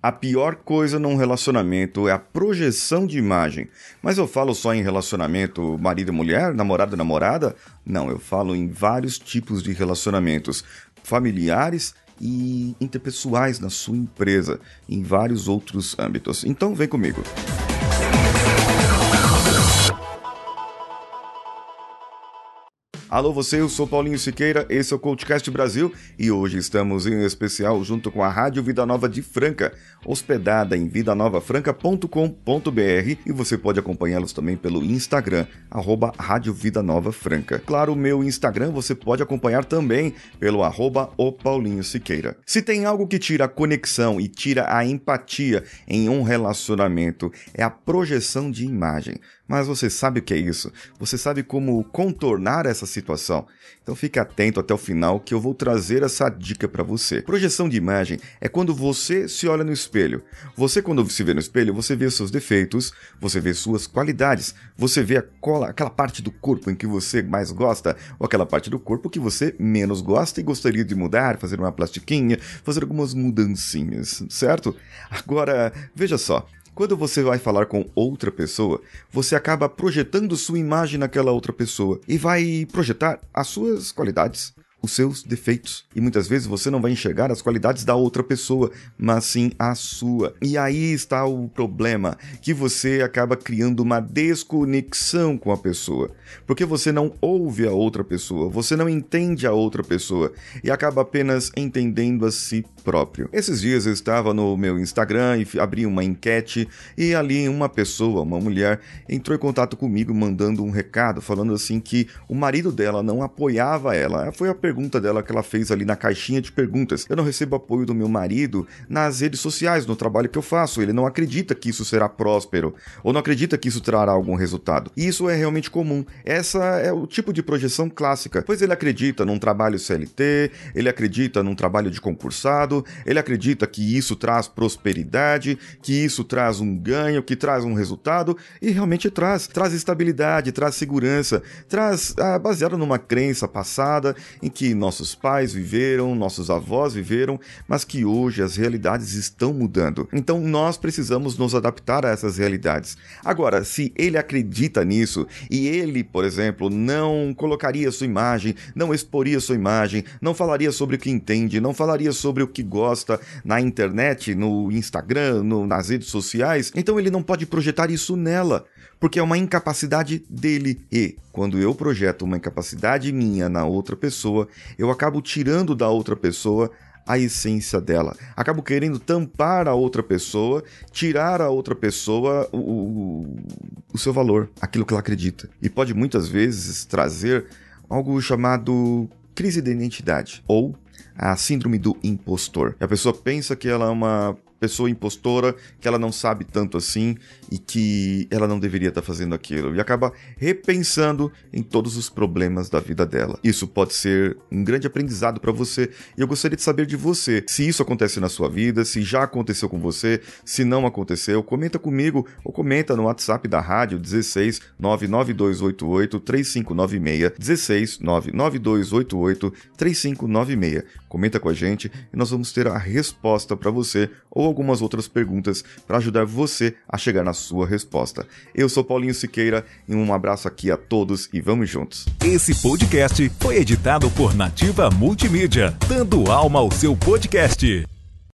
A pior coisa num relacionamento é a projeção de imagem. Mas eu falo só em relacionamento marido-mulher, namorado-namorada? Não, eu falo em vários tipos de relacionamentos familiares e interpessoais na sua empresa, em vários outros âmbitos. Então vem comigo. Alô você, eu sou Paulinho Siqueira, esse é o Podcast Brasil e hoje estamos em especial junto com a Rádio Vida Nova de Franca, hospedada em vidanovafranca.com.br, e você pode acompanhá-los também pelo Instagram, @Rádio Vida Nova Franca. Claro, o meu Instagram você pode acompanhar também pelo @o Paulinho Siqueira. Se tem algo que tira a conexão e tira a empatia em um relacionamento, é a projeção de imagem. Mas você sabe o que é isso? Você sabe como contornar essa situação? Então fica atento até o final que eu vou trazer essa dica para você. Projeção de imagem é quando você se olha no espelho. Você, quando se vê no espelho, você vê seus defeitos, você vê suas qualidades, você vê aquela parte do corpo em que você mais gosta ou aquela parte do corpo que você menos gosta e gostaria de mudar, fazer uma plastiquinha, fazer algumas mudancinhas, certo? Agora, veja só. Quando você vai falar com outra pessoa, você acaba projetando sua imagem naquela outra pessoa e vai projetar as suas qualidades, os seus defeitos. E muitas vezes você não vai enxergar as qualidades da outra pessoa, mas sim a sua. E aí está o problema, que você acaba criando uma desconexão com a pessoa, porque você não ouve a outra pessoa, você não entende a outra pessoa e acaba apenas entendendo a si próprio. Esses dias eu estava no meu Instagram e abri uma enquete e ali uma pessoa, uma mulher, entrou em contato comigo mandando um recado, falando assim que o marido dela não apoiava ela. Foi a pergunta dela que ela fez ali na caixinha de perguntas. Eu não recebo apoio do meu marido nas redes sociais, no trabalho que eu faço. Ele não acredita que isso será próspero ou não acredita que isso trará algum resultado. E isso é realmente comum. Essa é o tipo de projeção clássica. Pois ele acredita num trabalho CLT, ele acredita num trabalho de concursado, ele acredita que isso traz prosperidade, que isso traz um ganho, que traz um resultado, e realmente traz. Traz estabilidade, traz segurança, traz baseado numa crença passada em que nossos pais viveram, nossos avós viveram, mas que hoje as realidades estão mudando. Então nós precisamos nos adaptar a essas realidades. Agora, se ele acredita nisso e ele, por exemplo, não colocaria sua imagem, não exporia sua imagem, não falaria sobre o que entende, não falaria sobre o que gosta na internet, no Instagram, nas redes sociais, então ele não pode projetar isso nela, porque é uma incapacidade dele. E quando eu projeto uma incapacidade minha na outra pessoa, eu acabo tirando da outra pessoa a essência dela. Acabo querendo tampar a outra pessoa, tirar a outra pessoa o seu valor, aquilo que ela acredita. E pode muitas vezes trazer algo chamado crise de identidade ou a síndrome do impostor. A pessoa pensa que ela é uma pessoa impostora, que ela não sabe tanto assim e que ela não deveria estar fazendo aquilo, e acaba repensando em todos os problemas da vida dela. Isso pode ser um grande aprendizado para você, e eu gostaria de saber de você, se isso acontece na sua vida, se já aconteceu com você, se não aconteceu, comenta comigo ou comenta no WhatsApp da rádio 16 99288 3596, 16 99288 3596. Comenta com a gente e nós vamos ter a resposta para você, ou algumas outras perguntas para ajudar você a chegar na sua resposta. Eu sou Paulinho Siqueira e um abraço aqui a todos e vamos juntos. Esse podcast foi editado por Nativa Multimídia, dando alma ao seu podcast.